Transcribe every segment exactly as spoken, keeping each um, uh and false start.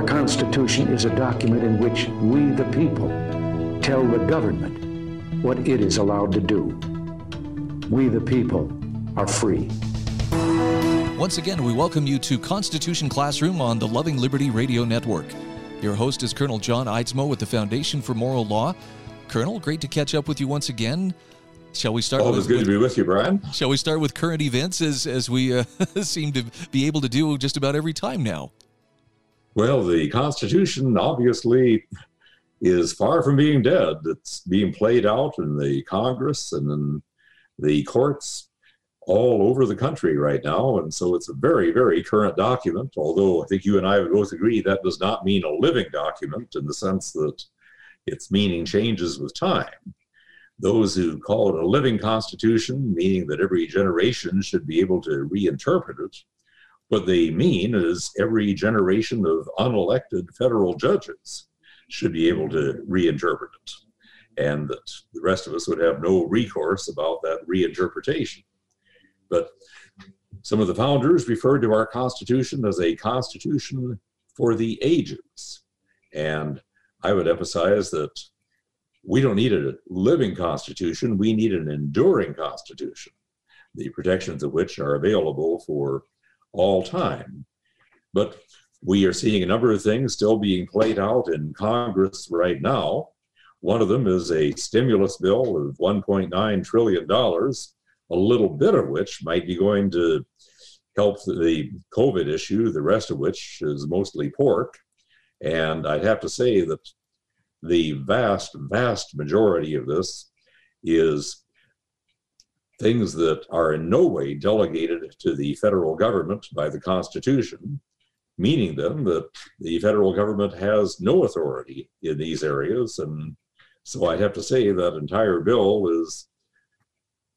Our Constitution is a document in which we, the people, tell the government what it is allowed to do. We, the people, are free. Once again, we welcome you to Constitution Classroom on the Loving Liberty Radio Network. Your host is Colonel John Eidsmo with the Foundation for Moral Law. Colonel, great to catch up with you once again. Shall we start? Always with, good with, to be with you, Brian. Shall we start with current events, as as we uh, seem to be able to do just about every time now? Well, the Constitution obviously is far from being dead. It's being played out in the Congress and in the courts all over the country right now. And so it's a very, very current document, although I think you and I would both agree that does not mean a living document in the sense that its meaning changes with time. Those who call it a living constitution, meaning that every generation should be able to reinterpret it, what they mean is every generation of unelected federal judges should be able to reinterpret it, and that the rest of us would have no recourse about that reinterpretation. But some of the founders referred to our Constitution as a Constitution for the ages, and I would emphasize that we don't need a living Constitution, we need an enduring Constitution, the protections of which are available for all time. But we are seeing a number of things still being played out in Congress right now. One of them is a stimulus bill of one point nine trillion dollars, a little bit of which might be going to help the COVID issue, the rest of which is mostly pork. And I'd have to say that the vast, vast majority of this is things that are in no way delegated to the federal government by the Constitution, meaning then that the federal government has no authority in these areas. And so I'd have to say that entire bill is,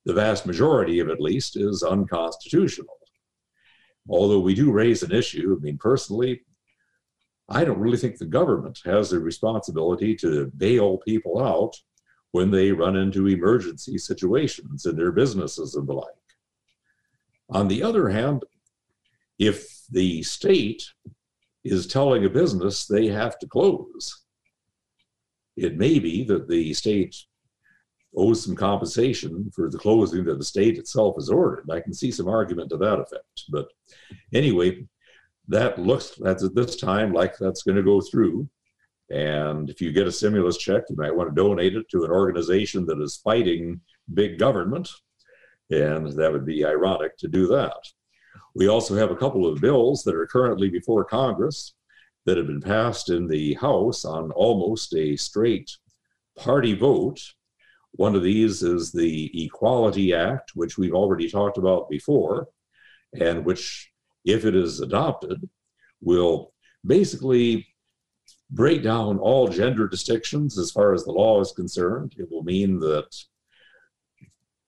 the vast majority of it at least, is unconstitutional. Although we do raise an issue, I mean, personally, I don't really think the government has the responsibility to bail people out when they run into emergency situations in their businesses and the like. On the other hand, if the state is telling a business they have to close, it may be that the state owes some compensation for the closing that the state itself has ordered. I can see some argument to that effect, but anyway, that looks, that's at this time, like that's going to go through. And if you get a stimulus check, you might want to donate it to an organization that is fighting big government. And that would be ironic to do that. We also have a couple of bills that are currently before Congress that have been passed in the House on almost a straight party vote. One of these is the Equality Act, which we've already talked about before, and which, if it is adopted, will basically break down all gender distinctions as far as the law is concerned. It will mean that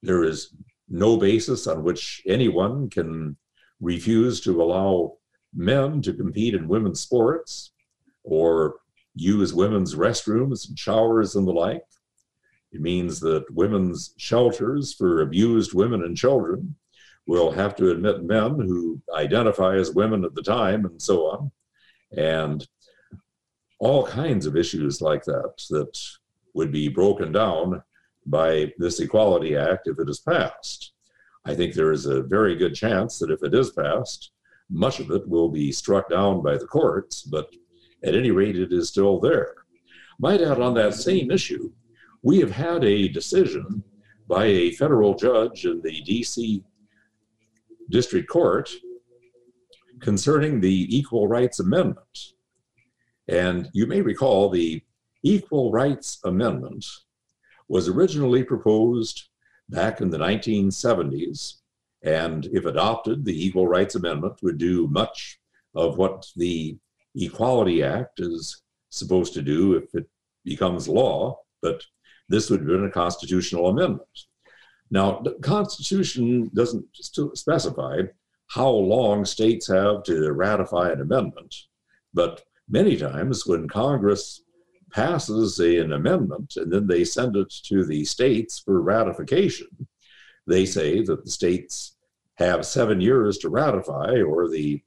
there is no basis on which anyone can refuse to allow men to compete in women's sports or use women's restrooms and showers and the like. It means that women's shelters for abused women and children will have to admit men who identify as women at the time, and so on, and all kinds of issues like that that would be broken down by this Equality Act if it is passed. I think there is a very good chance that if it is passed, much of it will be struck down by the courts, but at any rate, it is still there. Might add on that same issue, we have had a decision by a federal judge in the D C District Court concerning the Equal Rights Amendment. And you may recall the Equal Rights Amendment was originally proposed back in the nineteen seventies, and if adopted, the Equal Rights Amendment would do much of what the Equality Act is supposed to do if it becomes law, but this would have been a constitutional amendment. Now, the Constitution doesn't specify how long states have to ratify an amendment, but many times when Congress passes an amendment and then they send it to the states for ratification, they say that the states have seven years to ratify or the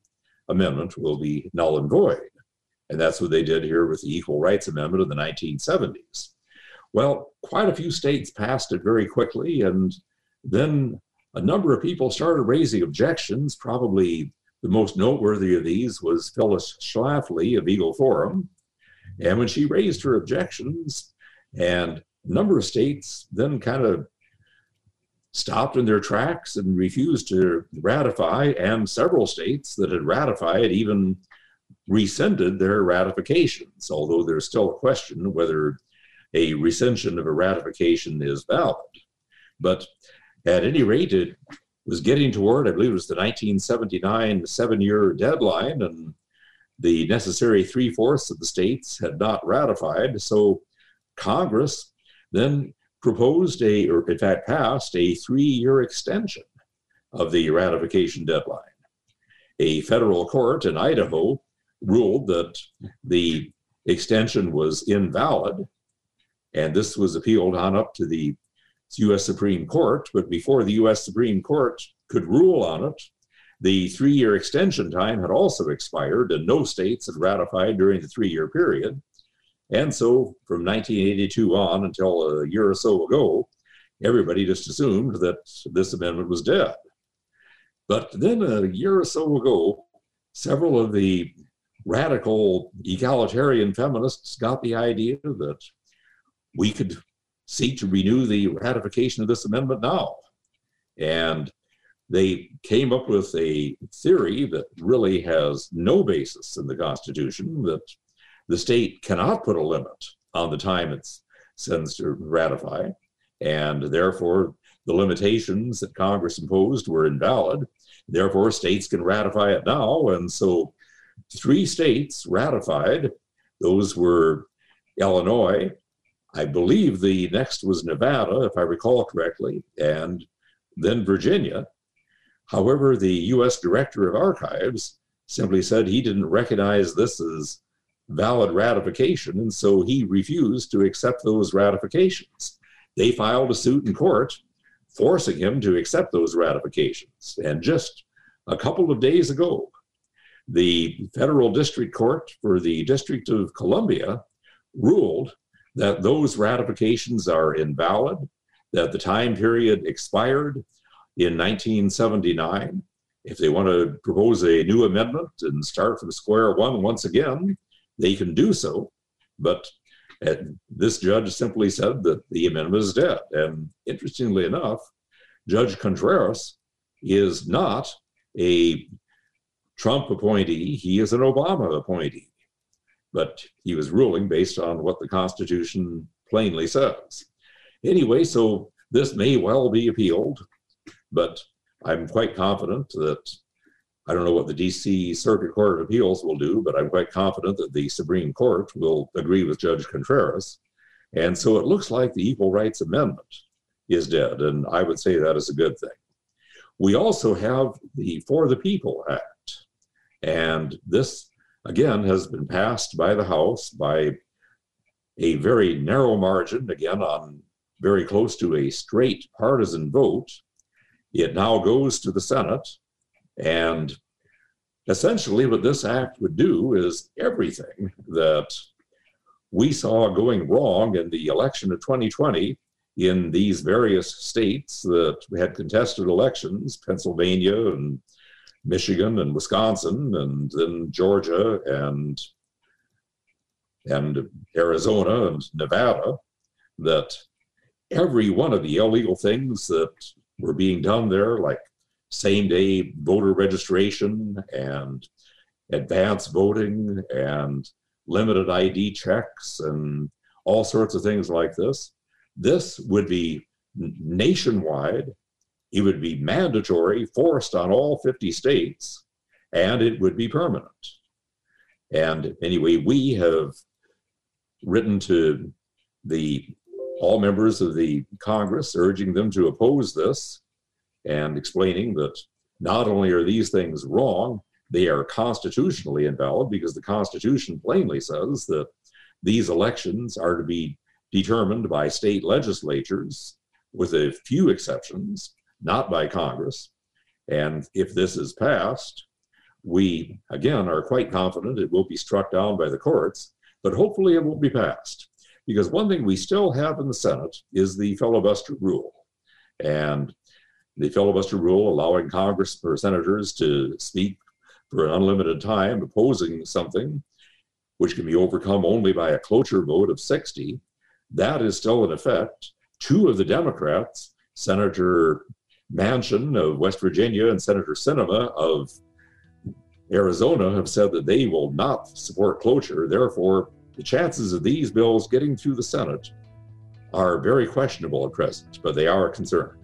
amendment will be null and void. And that's what they did here with the Equal Rights Amendment of the nineteen seventies. Well, quite a few states passed it very quickly, and then a number of people started raising objections. Probably the most noteworthy of these was Phyllis Schlafly of Eagle Forum. And when she raised her objections, and a number of states then kind of stopped in their tracks and refused to ratify, and several states that had ratified even rescinded their ratifications, although there's still a question whether a rescission of a ratification is valid. But at any rate, it was getting toward, I believe it was the nineteen seventy-nine seven-year deadline, and the necessary three-fourths of the states had not ratified. So Congress then proposed a, or in fact passed, a three-year extension of the ratification deadline. A federal court in Idaho ruled that the extension was invalid, and this was appealed on up to the U S Supreme Court. But before the U S Supreme Court could rule on it, the three-year extension time had also expired, and no states had ratified during the three-year period. And so from nineteen eighty-two on until a year or so ago, everybody just assumed that this amendment was dead. But then a year or so ago, several of the radical egalitarian feminists got the idea that we could seek to renew the ratification of this amendment now. And they came up with a theory that really has no basis in the Constitution, that the state cannot put a limit on the time it sends to ratify, and therefore the limitations that Congress imposed were invalid. Therefore, states can ratify it now. And so three states ratified. Those were Illinois, I believe the next was Nevada, if I recall correctly, and then Virginia. However, the U S Director of Archives simply said he didn't recognize this as valid ratification, and so he refused to accept those ratifications. They filed a suit in court forcing him to accept those ratifications. And just a couple of days ago, the Federal District Court for the District of Columbia ruled that those ratifications are invalid, that the time period expired in nineteen seventy-nine. If they want to propose a new amendment and start from square one once again, they can do so. But uh, this judge simply said that the amendment is dead. And interestingly enough, Judge Contreras is not a Trump appointee. He is an Obama appointee. But he was ruling based on what the Constitution plainly says. Anyway, so this may well be appealed, but I'm quite confident that, I don't know what the D C Circuit Court of Appeals will do, but I'm quite confident that the Supreme Court will agree with Judge Contreras. And so it looks like the Equal Rights Amendment is dead, and I would say that is a good thing. We also have the For the People Act, and this, again, has been passed by the House by a very narrow margin, again, on very close to a straight partisan vote. It now goes to the Senate. And essentially what this act would do is everything that we saw going wrong in the election of twenty twenty in these various states that had contested elections, Pennsylvania and Michigan and Wisconsin and then Georgia and, and Arizona and Nevada, that every one of the illegal things that were being done there, like same-day voter registration and advanced voting and limited I D checks and all sorts of things like this. This would be nationwide. It would be mandatory, forced on all fifty states, and it would be permanent. And anyway, we have written to the all members of the Congress urging them to oppose this, and explaining that not only are these things wrong, they are constitutionally invalid, because the Constitution plainly says that these elections are to be determined by state legislatures, with a few exceptions, not by Congress. And if this is passed, We, again, are quite confident it will be struck down by the courts, but hopefully it will be passed. Because one thing we still have in the Senate is the filibuster rule. And the filibuster rule allowing Congress or senators to speak for an unlimited time opposing something, which can be overcome only by a cloture vote of sixty, that is still in effect. Two of the Democrats, Senator Manchin of West Virginia and Senator Sinema of Arizona, have said that they will not support cloture. Therefore, the chances of these bills getting through the Senate are very questionable at present, but they are a concern.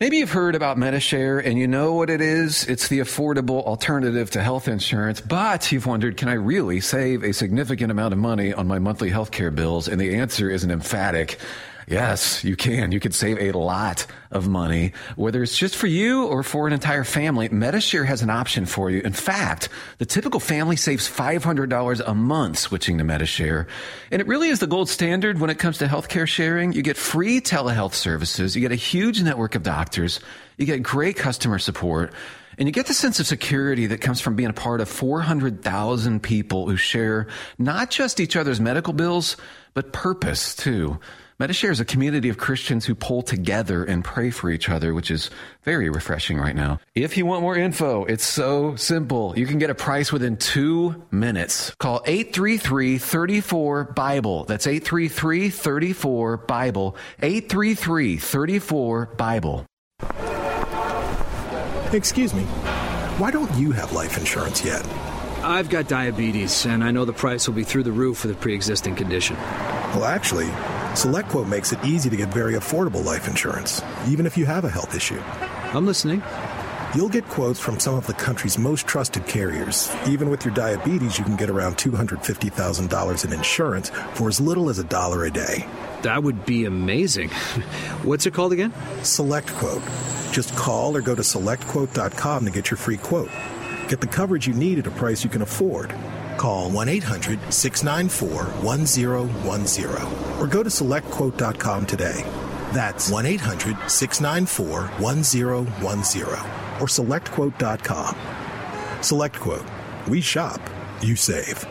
Maybe you've heard about MediShare and you know what it is. It's the affordable alternative to health insurance, but you've wondered, can I really save a significant amount of money on my monthly health care bills? And the answer is an emphatic yes, you can. You could save a lot of money, whether it's just for you or for an entire family. MediShare has an option for you. In fact, the typical family saves five hundred dollars a month switching to MediShare. And it really is the gold standard when it comes to healthcare sharing. You get free telehealth services. You get a huge network of doctors. You get great customer support. And you get the sense of security that comes from being a part of four hundred thousand people who share not just each other's medical bills, but purpose too. MediShare is a community of Christians who pull together and pray for each other, which is very refreshing right now. If you want more info, it's so simple. You can get a price within two minutes. Call eight three three, three four, BIBLE. That's eight three three, three four, BIBLE. eight three three, three four, BIBLE. Excuse me, why don't you have life insurance yet? I've got diabetes, and I know the price will be through the roof for the pre-existing condition. Well, actually, SelectQuote makes it easy to get very affordable life insurance, even if you have a health issue. I'm listening. You'll get quotes from some of the country's most trusted carriers. Even with your diabetes, you can get around two hundred fifty thousand dollars in insurance for as little as a dollar a day. That would be amazing. What's it called again? SelectQuote. Just call or go to select quote dot com to get your free quote. Get the coverage you need at a price you can afford. Call one eight hundred, six nine four, one zero one zero or go to select quote dot com today. That's one eight hundred, six nine four, one zero one zero or select quote dot com. SelectQuote. We shop. You save.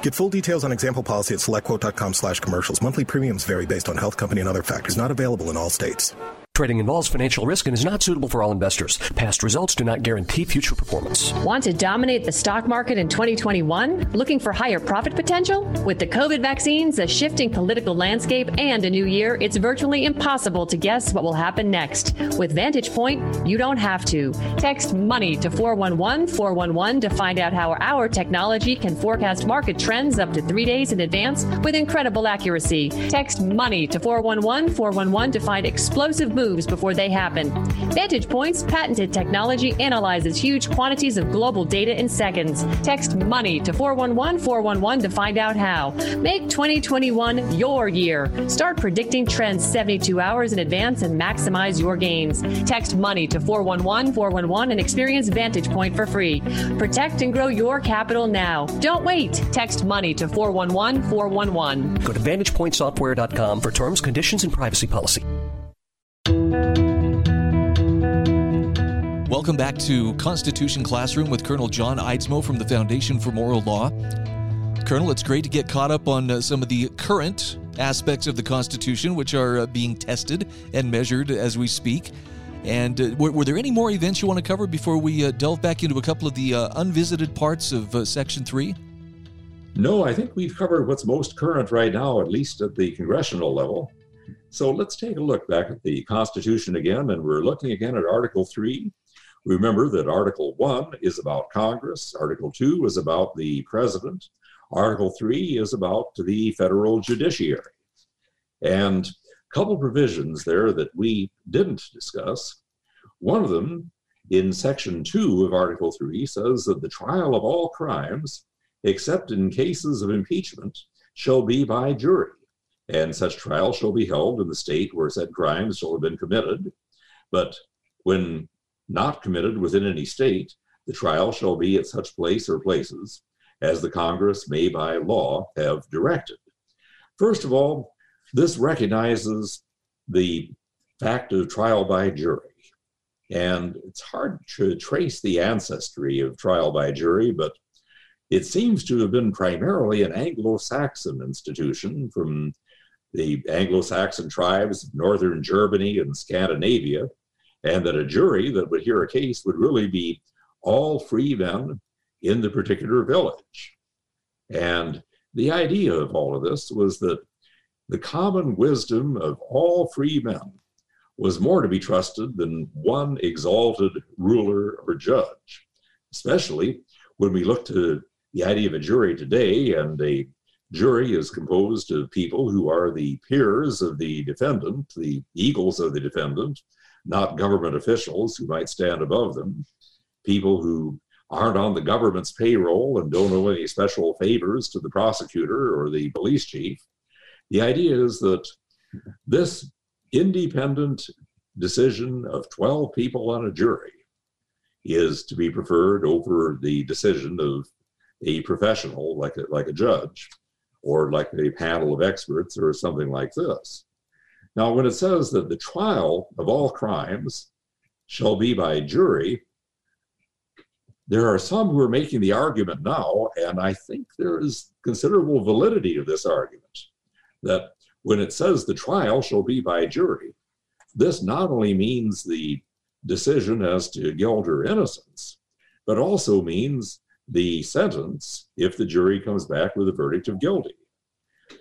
Get full details on example policy at select quote dot com slash commercials. Monthly premiums vary based on health company and other factors. Not available in all states. Trading involves financial risk and is not suitable for all investors. Past results do not guarantee future performance. Want to dominate the stock market in twenty twenty-one? Looking for higher profit potential? With the COVID vaccines, a shifting political landscape, and a new year, it's virtually impossible to guess what will happen next. With Vantage Point, you don't have to. Text MONEY to four one one, four one one to find out how our technology can forecast market trends up to three days in advance with incredible accuracy. Text MONEY to four one one, four one one to find explosive moves before they happen. Vantage Point's patented technology analyzes huge quantities of global data in seconds. Text MONEY to four one one, four one one to find out how. Make twenty twenty-one your year. Start predicting trends seventy-two hours in advance and maximize your gains. Text MONEY to four one one, four one one and experience Vantage Point for free. Protect and grow your capital now. Don't wait. Text MONEY to four one one, four one one. Go to vantage point software dot com for terms, conditions, and privacy policy. Welcome back to Constitution Classroom with Colonel John Eidsmo from the Foundation for Moral Law. Colonel, it's great to get caught up on uh, some of the current aspects of the Constitution, which are uh, being tested and measured as we speak. And uh, were, were there any more events you want to cover before we uh, delve back into a couple of the uh, unvisited parts of uh, Section three? No, I think we've covered what's most current right now, at least at the congressional level. So let's take a look back at the Constitution again, and we're looking again at Article three. Remember that Article one is about Congress, Article two is about the President, Article three is about the federal judiciary. And a couple provisions there that we didn't discuss. One of them, in Section two of Article three, says that the trial of all crimes, except in cases of impeachment, shall be by jury. And such trial shall be held in the state where said crimes shall have been committed. But when not committed within any state, the trial shall be at such place or places as the Congress may by law have directed. First of all, this recognizes the fact of trial by jury. And it's hard to trace the ancestry of trial by jury, but it seems to have been primarily an Anglo-Saxon institution from the Anglo-Saxon tribes of northern Germany and Scandinavia, and that a jury that would hear a case would really be all free men in the particular village. And the idea of all of this was that the common wisdom of all free men was more to be trusted than one exalted ruler or judge, especially when we look to the idea of a jury today, and a jury is composed of people who are the peers of the defendant, the equals of the defendant, not government officials who might stand above them, people who aren't on the government's payroll and don't owe any special favors to the prosecutor or the police chief. The idea is that this independent decision of twelve people on a jury is to be preferred over the decision of a professional like a, like a judge or like a panel of experts or something like this. Now, when it says that the trial of all crimes shall be by jury, there are some who are making the argument now, and I think there is considerable validity to this argument, that when it says the trial shall be by jury, this not only means the decision as to guilt or innocence, but also means the sentence if the jury comes back with a verdict of guilty.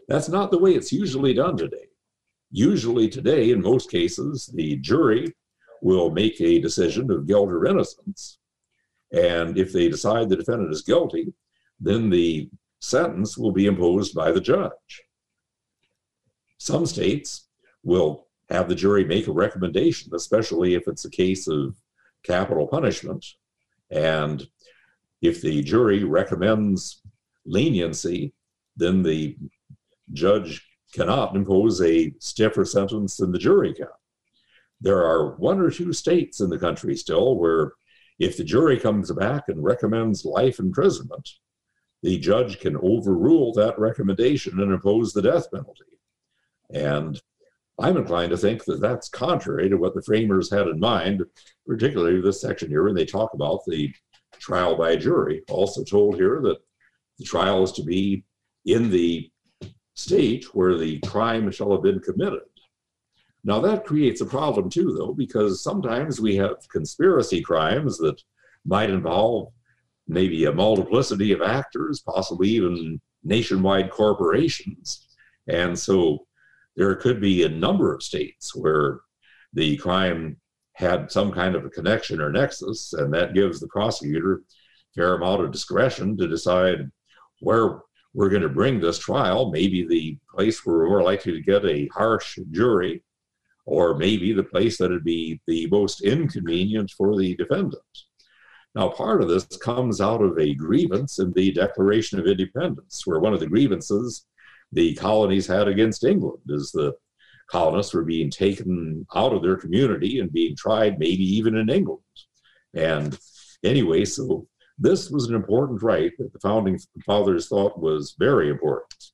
That's not the way it's usually done today. Usually today, in most cases, the jury will make a decision of guilt or innocence, and if they decide the defendant is guilty, then the sentence will be imposed by the judge. Some states will have the jury make a recommendation, especially if it's a case of capital punishment. And if the jury recommends leniency, then the judge cannot impose a stiffer sentence than the jury can. There are one or two states in the country still where if the jury comes back and recommends life imprisonment, the judge can overrule that recommendation and impose the death penalty. And I'm inclined to think that that's contrary to what the framers had in mind, particularly this section here when they talk about the trial by jury. Also told here that the trial is to be in the state where the crime shall have been committed. Now that creates a problem too, though, because sometimes we have conspiracy crimes that might involve maybe a multiplicity of actors, possibly even nationwide corporations. And so there could be a number of states where the crime had some kind of a connection or nexus, and that gives the prosecutor a fair amount of discretion to decide where we're going to bring this trial. Maybe the place where we're more likely to get a harsh jury, or maybe the place that would be the most inconvenient for the defendant. Now, part of this comes out of a grievance in the Declaration of Independence, where one of the grievances the colonies had against England is the colonists were being taken out of their community and being tried, maybe even in England. And anyway, so this was an important right that the Founding Fathers thought was very important.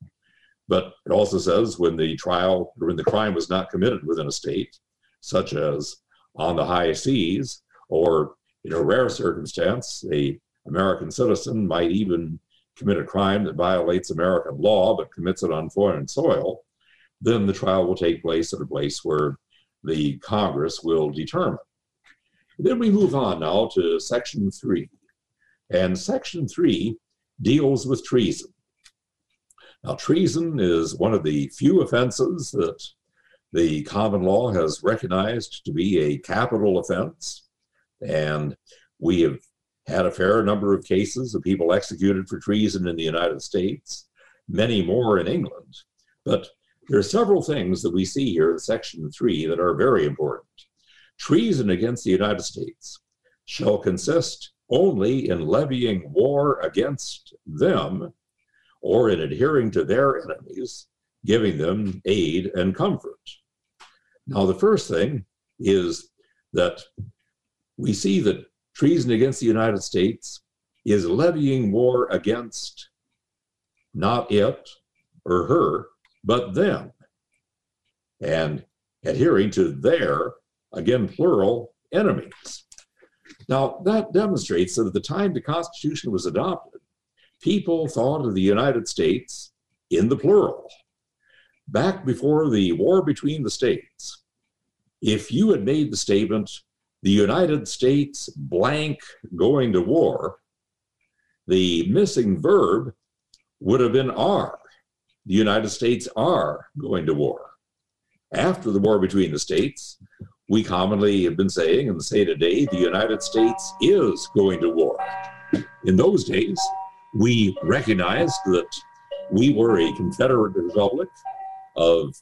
But it also says when the trial, or when the crime was not committed within a state, such as on the high seas, or in a rare circumstance, a American citizen might even commit a crime that violates American law but commits it on foreign soil, then the trial will take place at a place where the Congress will determine. Then we move on now to Section three. And Section three deals with treason. Now, treason is one of the few offenses that the common law has recognized to be a capital offense. And we have had a fair number of cases of people executed for treason in the United States, many more in England. But there are several things that we see here in Section three that are very important. Treason against the United States shall consist only in levying war against them or in adhering to their enemies, giving them aid and comfort. Now, the first thing is that we see that treason against the United States is levying war against not it or her, but them, and adhering to their, again, plural, enemies. Now, that demonstrates that at the time the Constitution was adopted, people thought of the United States in the plural. Back before the war between the states, if you had made the statement, the United States blank going to war, the missing verb would have been are. The United States are going to war. After the war between the states, we commonly have been saying and say today, the United States is going to war. In those days, we recognized that we were a Confederate Republic of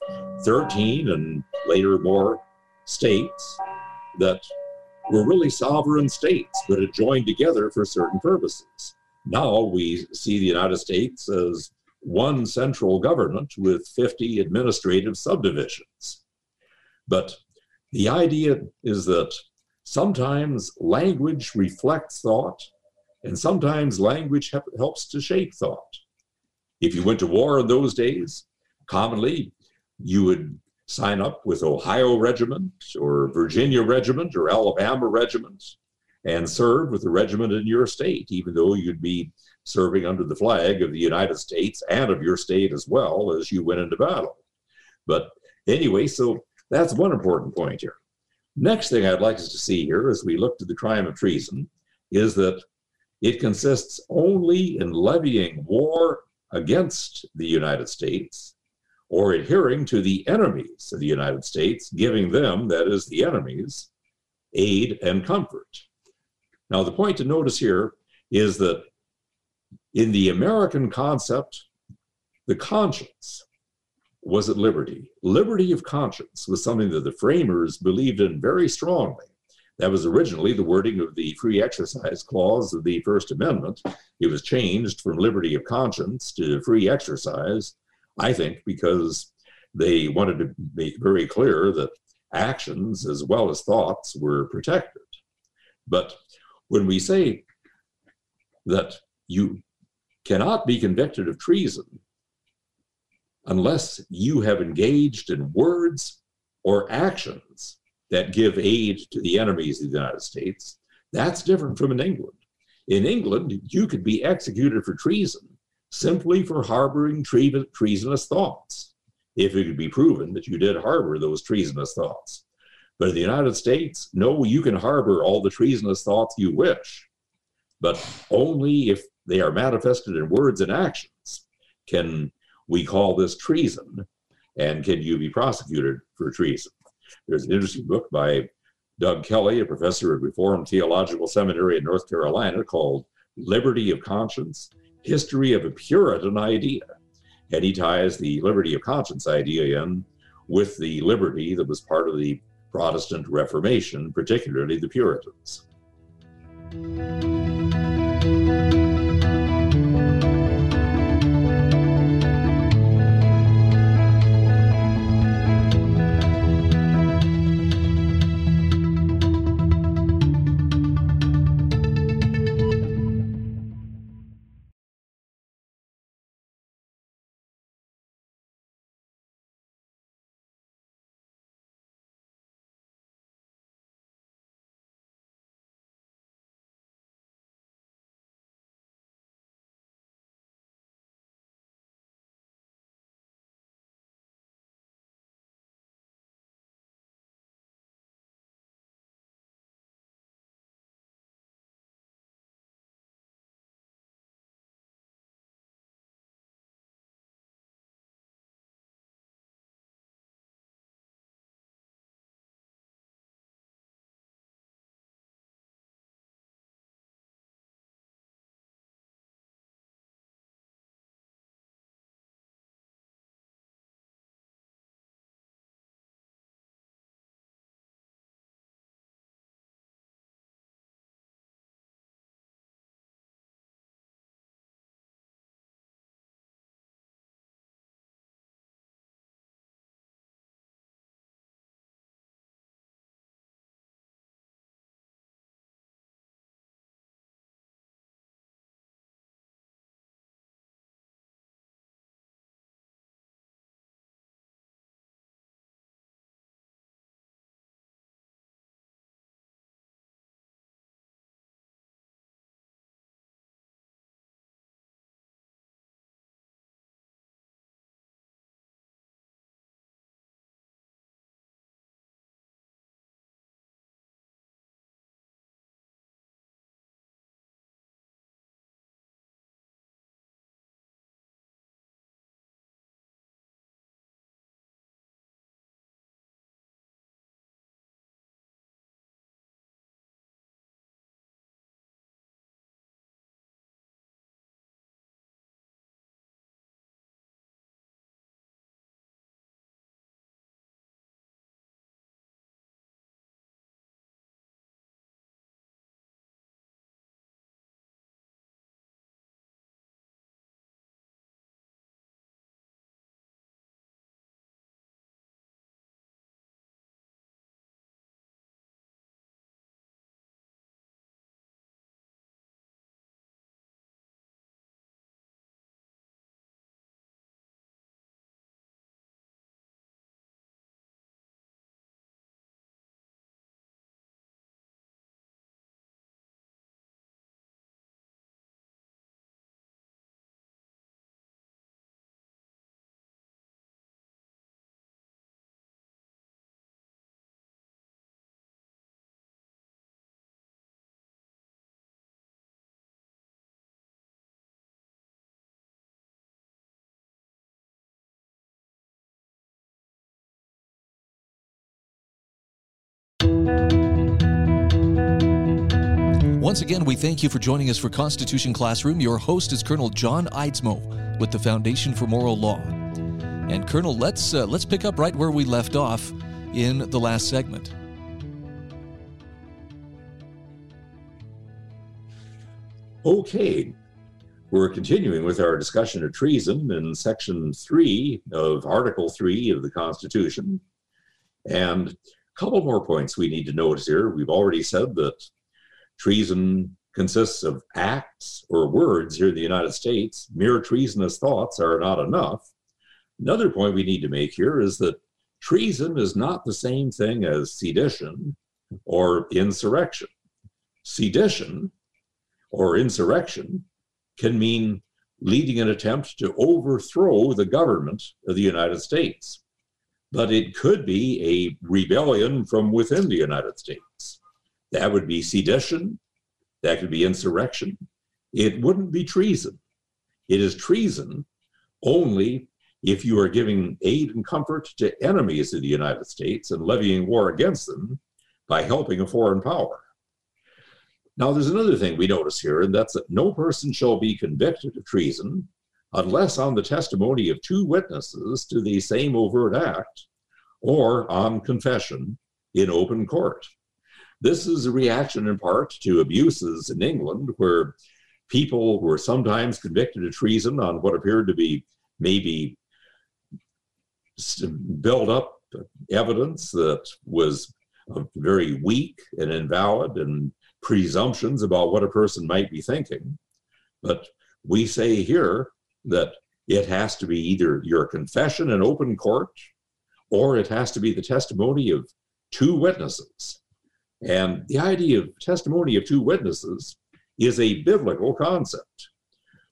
thirteen and later more states that were really sovereign states, but had joined together for certain purposes. Now we see the United States as one central government with fifty administrative subdivisions. But the idea is that sometimes language reflects thought, and sometimes language helps to shape thought. If you went to war in those days, commonly you would sign up with Ohio Regiment or Virginia Regiment or Alabama Regiment and serve with the regiment in your state, even though you'd be serving under the flag of the United States and of your state as well as you went into battle. But anyway, so that's one important point here. Next thing I'd like us to see here as we look to the crime of treason is that it consists only in levying war against the United States or adhering to the enemies of the United States, giving them, that is the enemies, aid and comfort. Now, the point to notice here is that in the American concept, the conscience was at liberty. Liberty of conscience was something that the framers believed in very strongly. That was originally the wording of the Free Exercise Clause of the First Amendment. It was changed from liberty of conscience to free exercise, I think, because they wanted to make very clear that actions as well as thoughts were protected. But when we say that you cannot be convicted of treason unless you have engaged in words or actions that give aid to the enemies of the United States, that's different from in England. In England, you could be executed for treason simply for harboring tre- treasonous thoughts, if it could be proven that you did harbor those treasonous thoughts. But in the United States, no, you can harbor all the treasonous thoughts you wish, but only if they are manifested in words and actions can we call this treason, and can you be prosecuted for treason. There's an interesting book by Doug Kelly, a professor at Reformed Theological Seminary in North Carolina, called Liberty of Conscience, History of a Puritan Idea. And he ties the liberty of conscience idea in with the liberty that was part of the Protestant Reformation, particularly the Puritans. Once again, we thank you for joining us for Constitution Classroom. Your host is Colonel John Eidsmo with the Foundation for Moral Law. And Colonel, let's uh, let's pick up right where we left off in the last segment. Okay, we're continuing with our discussion of treason in Section three of Article three of the Constitution. And a couple more points we need to notice here. We've already said that treason consists of acts or words here in the United States. Mere treasonous thoughts are not enough. Another point we need to make here is that treason is not the same thing as sedition or insurrection. Sedition or insurrection can mean leading an attempt to overthrow the government of the United States. But it could be a rebellion from within the United States. That would be sedition. That could be insurrection. It wouldn't be treason. It is treason only if you are giving aid and comfort to enemies of the United States and levying war against them by helping a foreign power. Now, there's another thing we notice here, and that's that no person shall be convicted of treason unless on the testimony of two witnesses to the same overt act or on confession in open court. This is a reaction in part to abuses in England where people were sometimes convicted of treason on what appeared to be maybe built up evidence that was very weak and invalid and presumptions about what a person might be thinking. But we say here that it has to be either your confession in open court or it has to be the testimony of two witnesses. And the idea of testimony of two witnesses is a biblical concept.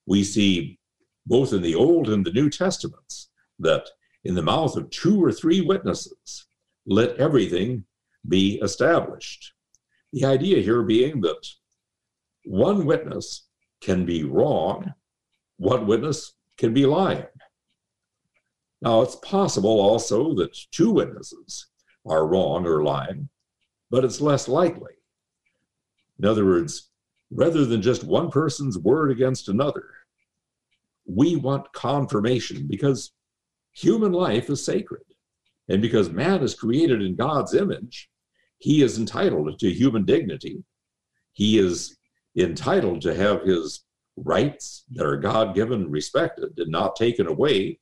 We see both in the Old and the New Testaments that in the mouth of two or three witnesses, let everything be established. The idea here being that one witness can be wrong, one witness can be lying. Now, it's possible also that two witnesses are wrong or lying, but it's less likely. In other words, rather than just one person's word against another, we want confirmation because human life is sacred. And because man is created in God's image, he is entitled to human dignity. He is entitled to have his rights that are God-given respected and not taken away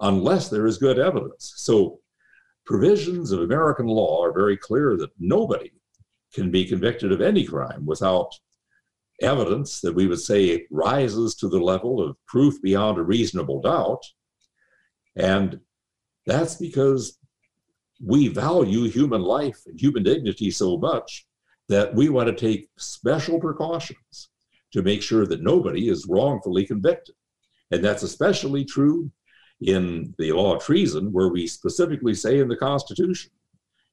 unless there is good evidence. So provisions of American law are very clear that nobody can be convicted of any crime without evidence that we would say rises to the level of proof beyond a reasonable doubt. And that's because we value human life and human dignity so much that we want to take special precautions to make sure that nobody is wrongfully convicted. And that's especially true in the law of treason, where we specifically say in the Constitution,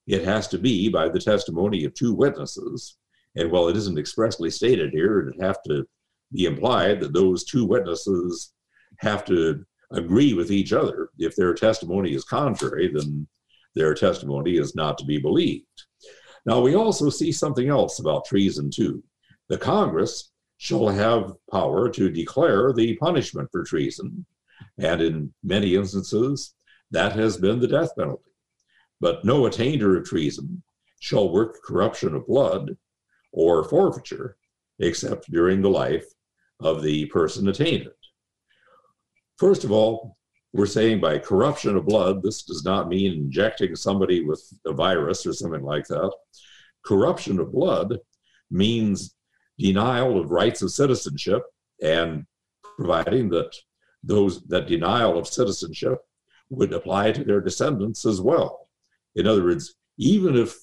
it has to be by the testimony of two witnesses. And while it isn't expressly stated here, it'd have to be implied that those two witnesses have to agree with each other. If their testimony is contrary, then their testimony is not to be believed. Now, we also see something else about treason, too. The Congress shall have power to declare the punishment for treason. And in many instances, that has been the death penalty. But no attainder of treason shall work corruption of blood or forfeiture, except during the life of the person attainted. First of all, we're saying by corruption of blood, this does not mean injecting somebody with a virus or something like that. Corruption of blood means denial of rights of citizenship, and providing that those that denial of citizenship would apply to their descendants as well. In other words, even if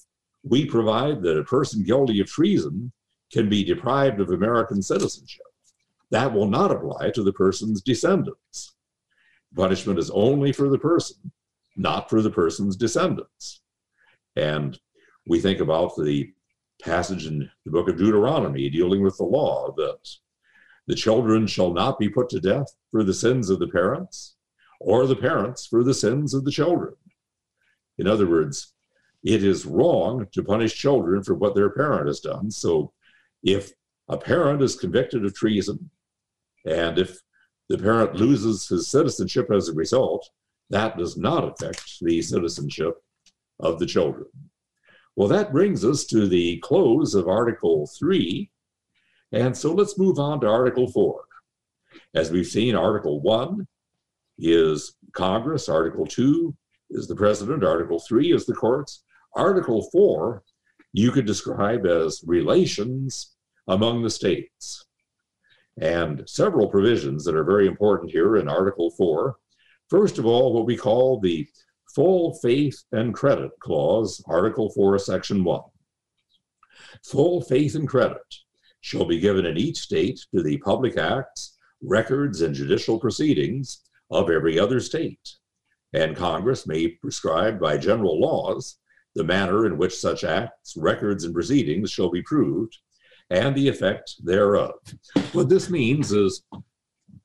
we provide that a person guilty of treason can be deprived of American citizenship, that will not apply to the person's descendants. Punishment is only for the person, not for the person's descendants. And we think about the passage in the book of Deuteronomy dealing with the law that the children shall not be put to death for the sins of the parents, or the parents for the sins of the children. In other words, it is wrong to punish children for what their parent has done. So if a parent is convicted of treason, and if the parent loses his citizenship as a result, that does not affect the citizenship of the children. Well, that brings us to the close of Article three, and so let's move on to Article four. As we've seen, Article one is Congress, Article two is the President, Article three is the courts. Article four you could describe as relations among the states. And several provisions that are very important here in Article four. First of all, what we call the Full Faith and Credit Clause, Article four, Section one. Full faith and credit shall be given in each state to the public acts, records, and judicial proceedings of every other state, and Congress may prescribe by general laws the manner in which such acts, records, and proceedings shall be proved, and the effect thereof. What this means is, a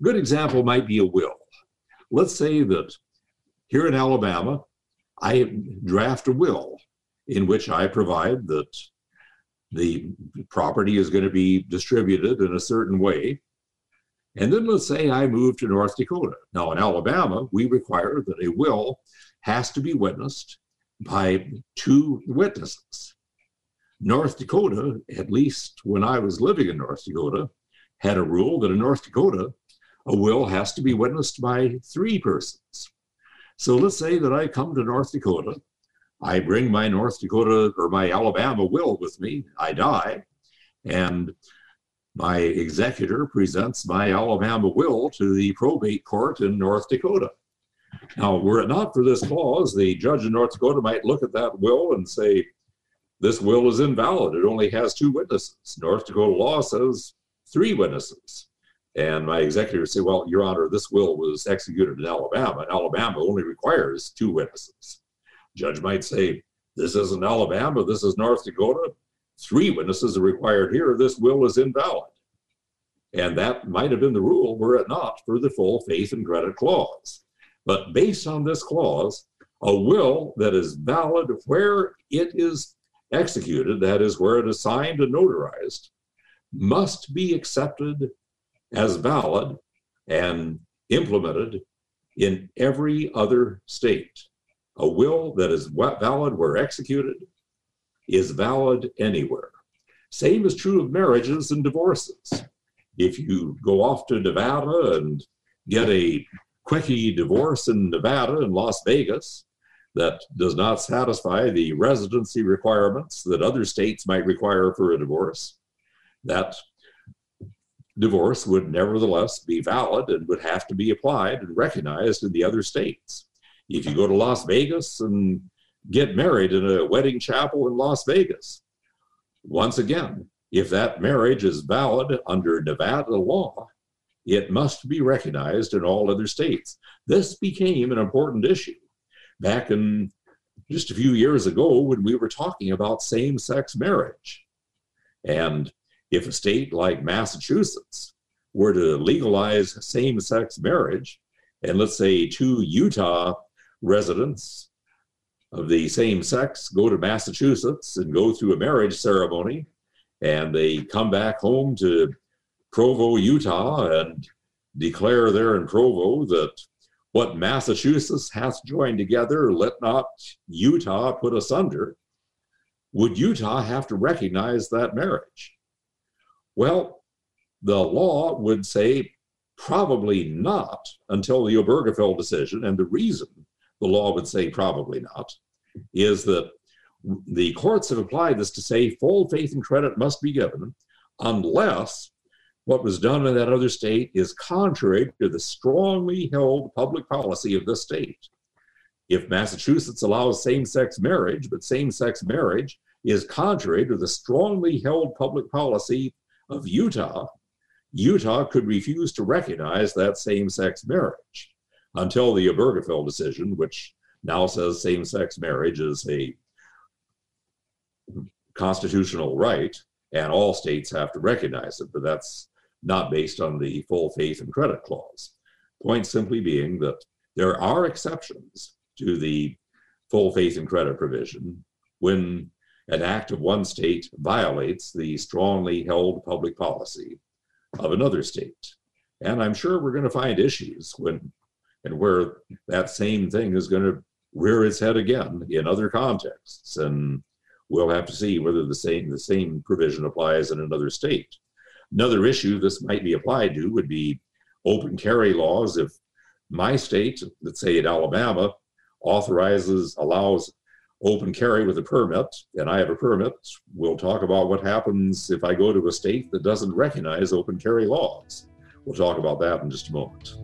good example might be a will. Let's say that here in Alabama, I draft a will in which I provide that the property is going to be distributed in a certain way. And then let's say I move to North Dakota. Now in Alabama, we require that a will has to be witnessed by two witnesses. North Dakota, at least when I was living in North Dakota, had a rule that in North Dakota, a will has to be witnessed by three persons. So let's say that I come to North Dakota, I bring my North Dakota or my Alabama will with me, I die, and my executor presents my Alabama will to the probate court in North Dakota. Now, were it not for this clause, the judge in North Dakota might look at that will and say, this will is invalid. It only has two witnesses. North Dakota law says three witnesses. And my executor would say, well, Your Honor, this will was executed in Alabama. Alabama only requires two witnesses. Judge might say, this isn't Alabama. This is North Dakota. Three witnesses are required here. This will is invalid. And that might have been the rule were it not for the full faith and credit clause. But based on this clause, a will that is valid where it is executed, that is where it is signed and notarized, must be accepted as valid and implemented in every other state. A will that is valid where executed is valid anywhere. Same is true of marriages and divorces. If you go off to Nevada and get a quickie divorce in Nevada and Las Vegas that does not satisfy the residency requirements that other states might require for a divorce, that divorce would nevertheless be valid and would have to be applied and recognized in the other states. If you go to Las Vegas and get married in a wedding chapel in Las Vegas, once again, if that marriage is valid under Nevada law, it must be recognized in all other states. This became an important issue back in just a few years ago when we were talking about same-sex marriage. And if a state like Massachusetts were to legalize same-sex marriage, and let's say two Utah residents of the same sex go to Massachusetts and go through a marriage ceremony, and they come back home to Provo, Utah, and declare there in Provo that what Massachusetts hath joined together, let not Utah put asunder, would Utah have to recognize that marriage? Well, the law would say probably not until the Obergefell decision, and the reason the law would say probably not is that the courts have applied this to say full faith and credit must be given unless what was done in that other state is contrary to the strongly held public policy of this state. If Massachusetts allows same-sex marriage, but same-sex marriage is contrary to the strongly held public policy of Utah, Utah could refuse to recognize that same-sex marriage until the Obergefell decision, which now says same-sex marriage is a constitutional right, and all states have to recognize it, but that's not based on the full faith and credit clause. Point simply being that there are exceptions to the full faith and credit provision when an act of one state violates the strongly held public policy of another state. And I'm sure we're going to find issues when and where that same thing is going to rear its head again in other contexts. And we'll have to see whether the same, the same provision applies in another state. Another issue this might be applied to would be open carry laws. If my state, let's say in Alabama, authorizes, allows open carry with a permit, and I have a permit, we'll talk about what happens if I go to a state that doesn't recognize open carry laws. We'll talk about that in just a moment.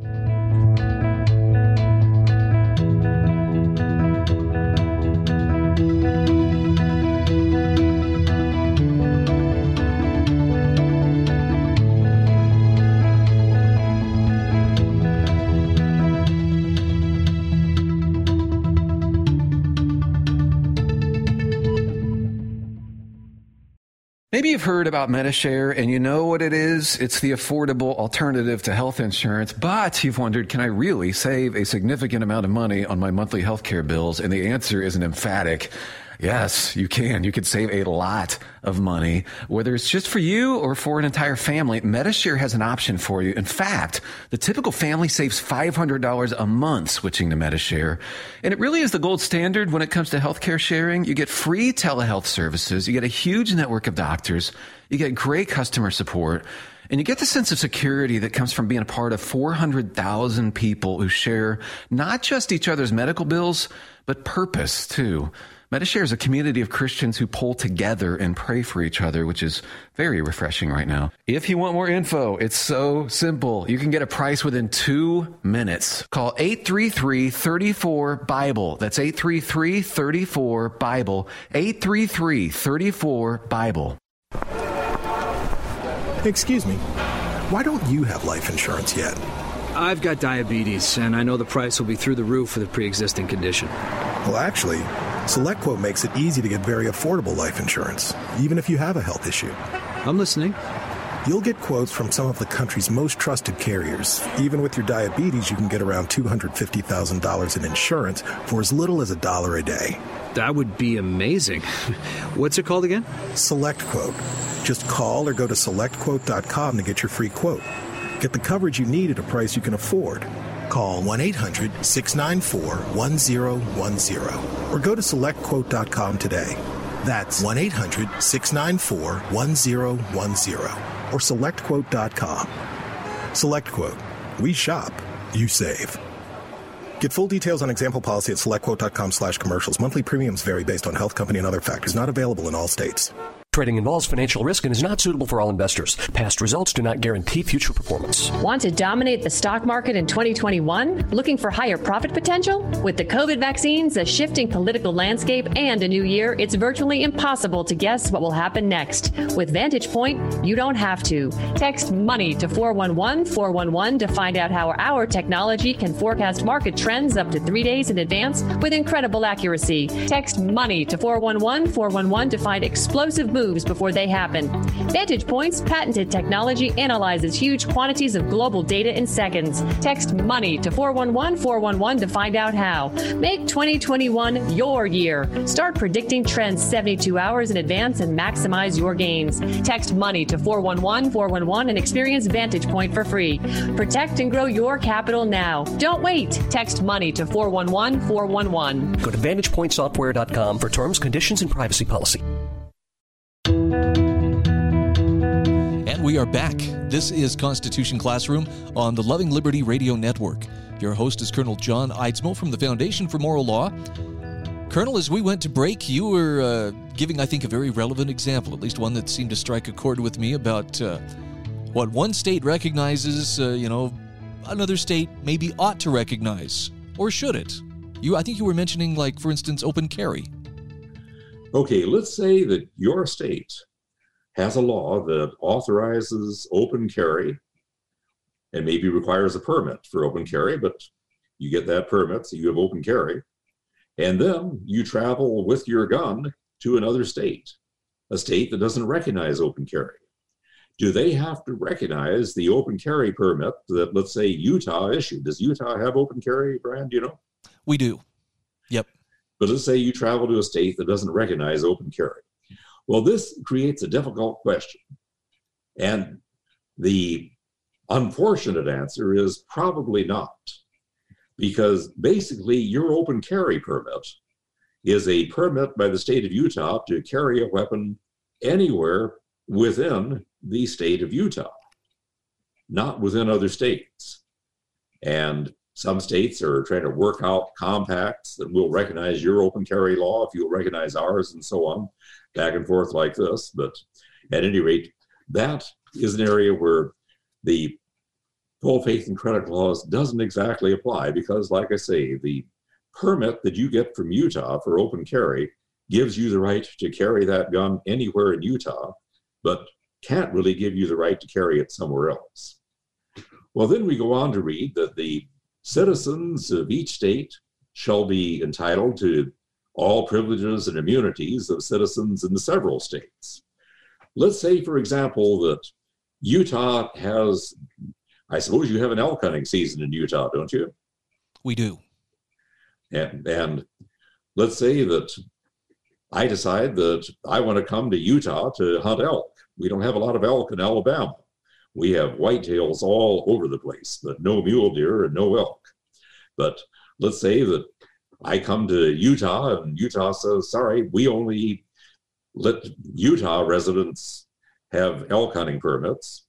Maybe you've heard about MediShare and you know what it is. It's the affordable alternative to health insurance, but you've wondered, can I really save a significant amount of money on my monthly health care bills? And the answer is an emphatic yes, you can. You could save a lot of money, whether it's just for you or for an entire family. MediShare has an option for you. In fact, the typical family saves five hundred dollars a month switching to MediShare. And it really is the gold standard when it comes to healthcare sharing. You get free telehealth services. You get a huge network of doctors. You get great customer support. And you get the sense of security that comes from being a part of four hundred thousand people who share not just each other's medical bills, but purpose too. MediShare is a community of Christians who pull together and pray for each other, which is very refreshing right now. If you want more info, it's so simple. You can get a price within two minutes. Call eight three three, three four, BIBLE. That's eight three three, three four, BIBLE. eight three three, three four, BIBLE. Excuse me, why don't you have life insurance yet? I've got diabetes, and I know the price will be through the roof for the pre-existing condition. Well, actually, SelectQuote makes it easy to get very affordable life insurance, even if you have a health issue. I'm listening. You'll get quotes from some of the country's most trusted carriers. Even with your diabetes, you can get around two hundred fifty thousand dollars in insurance for as little as a dollar a day. That would be amazing. What's it called again? SelectQuote. Just call or go to select quote dot com to get your free quote. Get the coverage you need at a price you can afford. Call one eight hundred, six nine four, one zero one zero or go to select quote dot com today. That's one eight hundred, six nine four, one zero one zero or select quote dot com. SelectQuote. We shop. You save. Get full details on example policy at select quote dot com slash commercials. Monthly premiums vary based on health company and other factors. Not available in all states. Trading involves financial risk and is not suitable for all investors. Past results do not guarantee future performance. Want to dominate the stock market in twenty twenty-one? Looking for higher profit potential? With the COVID vaccines, a shifting political landscape, and a new year, it's virtually impossible to guess what will happen next. With Vantage Point, you don't have to. Text MONEY to four one one, four one one to find out how our technology can forecast market trends up to three days in advance with incredible accuracy. Text MONEY to four one one, four one one to find explosive moves before they happen. Vantage Point's patented technology analyzes huge quantities of global data in seconds. Text MONEY to four one one, four one one to find out how. Make twenty twenty-one your year. Start predicting trends seventy-two hours in advance and maximize your gains. Text MONEY to four one one, four one one and experience Vantage Point for free. Protect and grow your capital now. Don't wait. Text MONEY to four one one, four one one. Go to vantage point software dot com for terms, conditions, and privacy policy. And we are back. This is Constitution Classroom on the Loving Liberty Radio Network. Your host is Colonel John Eidsmo from the Foundation for Moral Law. Colonel, as we went to break, you were uh, giving, I think, a very relevant example, at least one that seemed to strike a chord with me about uh, what one state recognizes, uh, you know, another state maybe ought to recognize, or should it? You, I think you were mentioning, like, for instance, open carry. Okay, let's say that your state has a law that authorizes open carry and maybe requires a permit for open carry, but you get that permit, so you have open carry. And then you travel with your gun to another state, a state that doesn't recognize open carry. Do they have to recognize the open carry permit that, let's say, Utah issued? Does Utah have open carry, Brian? Do you know? We do. Yep. But let's say you travel to a state that doesn't recognize open carry. Well, this creates a difficult question. And the unfortunate answer is probably not, because basically your open carry permit is a permit by the state of Utah to carry a weapon anywhere within the state of Utah, not within other states. And some states are trying to work out compacts that will recognize your open carry law if you'll recognize ours, and so on, back and forth like this. But at any rate, that is an area where the full faith and credit clause doesn't exactly apply, because, like I say, the permit that you get from Utah for open carry gives you the right to carry that gun anywhere in Utah, but can't really give you the right to carry it somewhere else. Well, then we go on to read that the citizens of each state shall be entitled to all privileges and immunities of citizens in the several states. Let's say, for example, that Utah has, I suppose you have an elk hunting season in Utah, don't you? We do. And, and let's say that I decide that I want to come to Utah to hunt elk. We don't have a lot of elk in Alabama. We have whitetails all over the place, but no mule deer and no elk. But let's say that I come to Utah and Utah says, sorry, we only let Utah residents have elk hunting permits.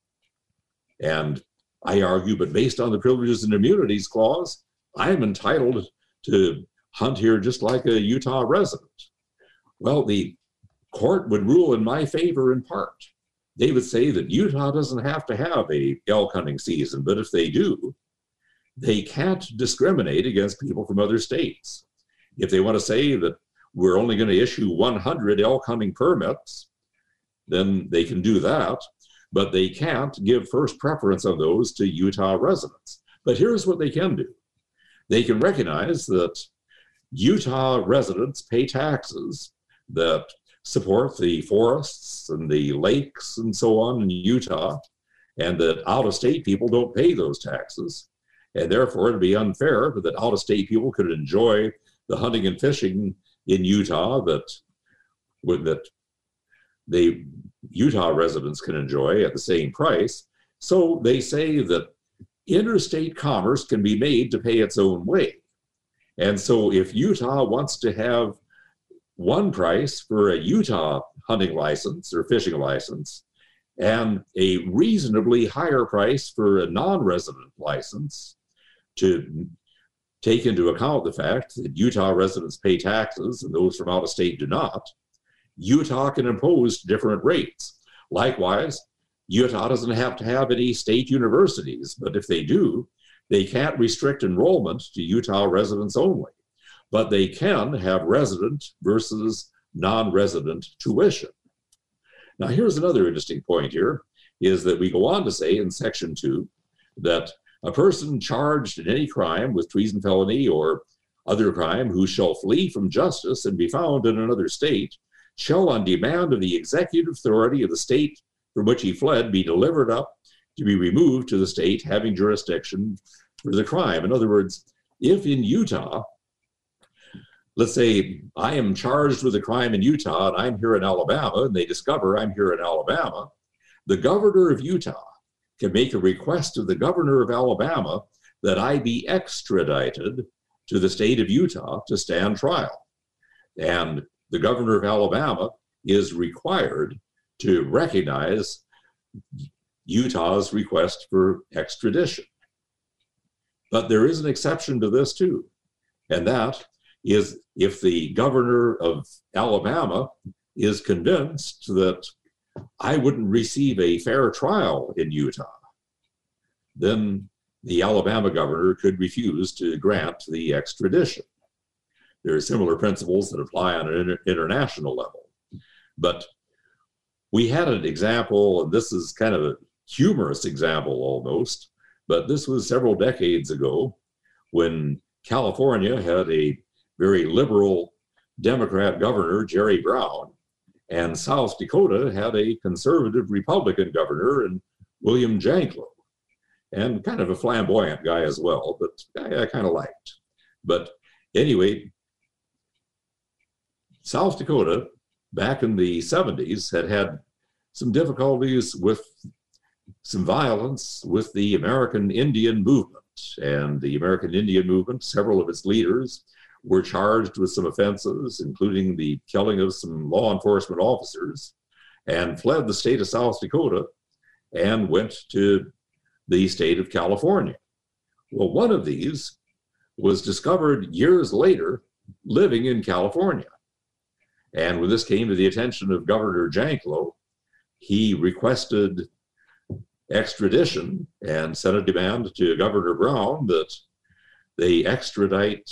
And I argue, but based on the privileges and immunities clause, I am entitled to hunt here just like a Utah resident. Well, the court would rule in my favor in part. They would say that Utah doesn't have to have a elk hunting season, but if they do, they can't discriminate against people from other states. If they want to say that we're only going to issue one hundred elk hunting permits, then they can do that, but they can't give first preference on those to Utah residents. But here's what they can do. They can recognize that Utah residents pay taxes that support the forests and the lakes and so on in Utah, and that out-of-state people don't pay those taxes. And therefore, it'd be unfair that out-of-state people could enjoy the hunting and fishing in Utah that, that the Utah residents can enjoy at the same price. So they say that interstate commerce can be made to pay its own way. And so if Utah wants to have one price for a Utah hunting license or fishing license and a reasonably higher price for a non-resident license, to take into account the fact that Utah residents pay taxes and those from out of state do not, Utah can impose different rates. Likewise, Utah doesn't have to have any state universities, but if they do, they can't restrict enrollment to Utah residents only, but they can have resident versus non-resident tuition. Now, here's another interesting point here, is that we go on to say in section two that a person charged in any crime with treason, felony, or other crime who shall flee from justice and be found in another state shall, on demand of the executive authority of the state from which he fled, be delivered up to be removed to the state having jurisdiction for the crime. In other words, if in Utah, let's say I am charged with a crime in Utah and I'm here in Alabama and they discover I'm here in Alabama, the governor of Utah can make a request of the governor of Alabama that I be extradited to the state of Utah to stand trial. And the governor of Alabama is required to recognize Utah's request for extradition. But there is an exception to this too, and that is if the governor of Alabama is convinced that I wouldn't receive a fair trial in Utah, then the Alabama governor could refuse to grant the extradition. There are similar principles that apply on an inter- international level. But we had an example, and this is kind of a humorous example almost, but this was several decades ago when California had a very liberal Democrat governor, Jerry Brown, and South Dakota had a conservative Republican governor, and William Janklow, and kind of a flamboyant guy as well, but I, I kind of liked. But anyway, South Dakota back in the seventies had had some difficulties with some violence with the American Indian movement. And the American Indian movement, several of its leaders were charged with some offenses, including the killing of some law enforcement officers, and fled the state of South Dakota and went to the state of California. Well, one of these was discovered years later living in California. And when this came to the attention of Governor Janklow, he requested extradition and sent a demand to Governor Brown that they extradite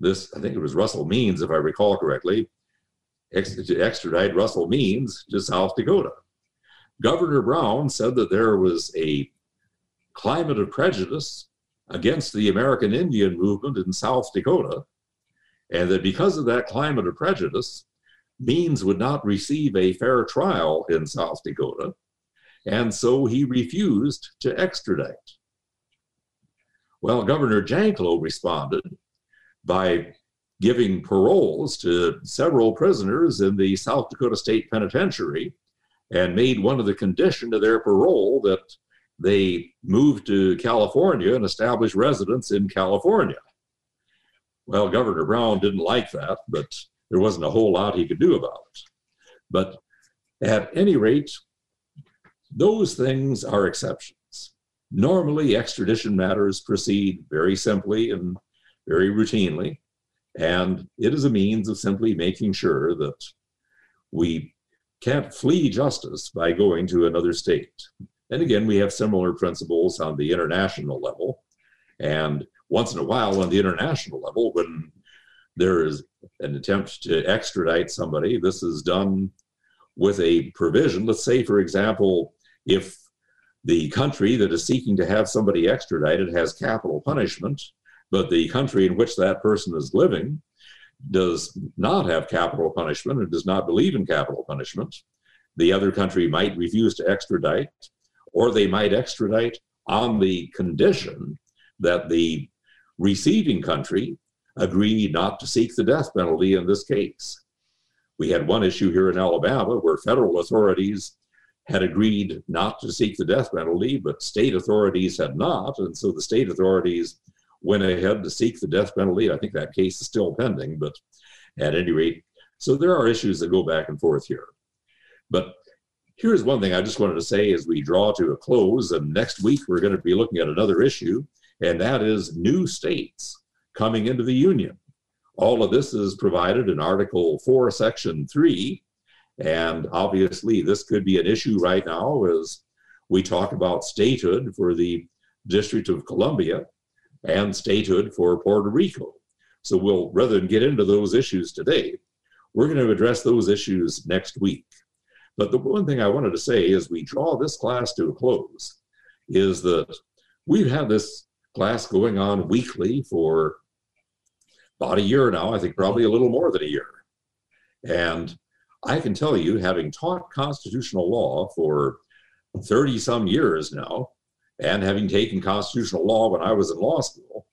this, I think it was Russell Means, if I recall correctly, ex- to extradite Russell Means to South Dakota. Governor Brown said that there was a climate of prejudice against the American Indian movement in South Dakota, and that because of that climate of prejudice, Means would not receive a fair trial in South Dakota, and so he refused to extradite. Well, Governor Janklow responded by giving paroles to several prisoners in the South Dakota State Penitentiary, and made one of the conditions of their parole that they move to California and establish residence in California. Well, Governor Brown didn't like that, but there wasn't a whole lot he could do about it. But at any rate, those things are exceptions. Normally, extradition matters proceed very simply and very routinely, and it is a means of simply making sure that we can't flee justice by going to another state. And again, we have similar principles on the international level. And once in a while on the international level, when there is an attempt to extradite somebody, this is done with a provision. Let's say, for example, if the country that is seeking to have somebody extradited has capital punishment, but the country in which that person is living does not have capital punishment and does not believe in capital punishment, the other country might refuse to extradite, or they might extradite on the condition that the receiving country agree not to seek the death penalty in this case. We had one issue here in Alabama where federal authorities had agreed not to seek the death penalty, but state authorities had not, and so the state authorities went ahead to seek the death penalty. I think that case is still pending, but at any rate, so there are issues that go back and forth here. But here's one thing I just wanted to say as we draw to a close, and next week we're going to be looking at another issue, and that is new states coming into the Union. All of this is provided in Article four, Section three, and obviously this could be an issue right now as we talk about statehood for the District of Columbia and statehood for Puerto Rico. So we'll, rather than get into those issues today, we're going to address those issues next week. But the one thing I wanted to say as we draw this class to a close is that we've had this class going on weekly for about a year now, I think probably a little more than a year. And I can tell you, having taught constitutional law for thirty some years now, and having taken constitutional law when I was in law school,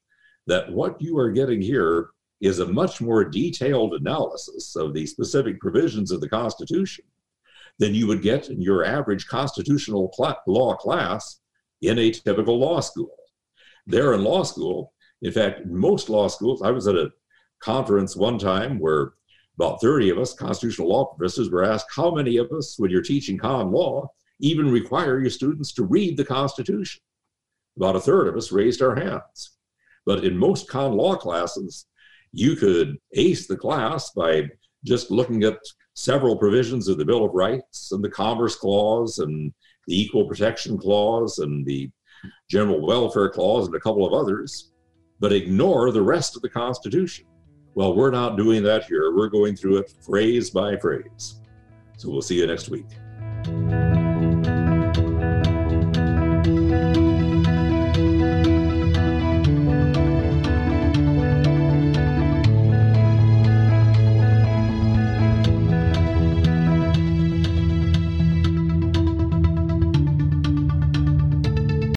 that what you are getting here is a much more detailed analysis of the specific provisions of the Constitution than you would get in your average constitutional cl- law class in a typical law school. There in law school, in fact, most law schools, I was at a conference one time where about thirty of us constitutional law professors were asked, how many of us, when you're teaching common law, even require your students to read the Constitution? About a third of us raised our hands. But in most con law classes, you could ace the class by just looking at several provisions of the Bill of Rights and the Commerce Clause and the Equal Protection Clause and the General Welfare Clause and a couple of others, but ignore the rest of the Constitution. Well, we're not doing that here. We're going through it phrase by phrase. So we'll see you next week.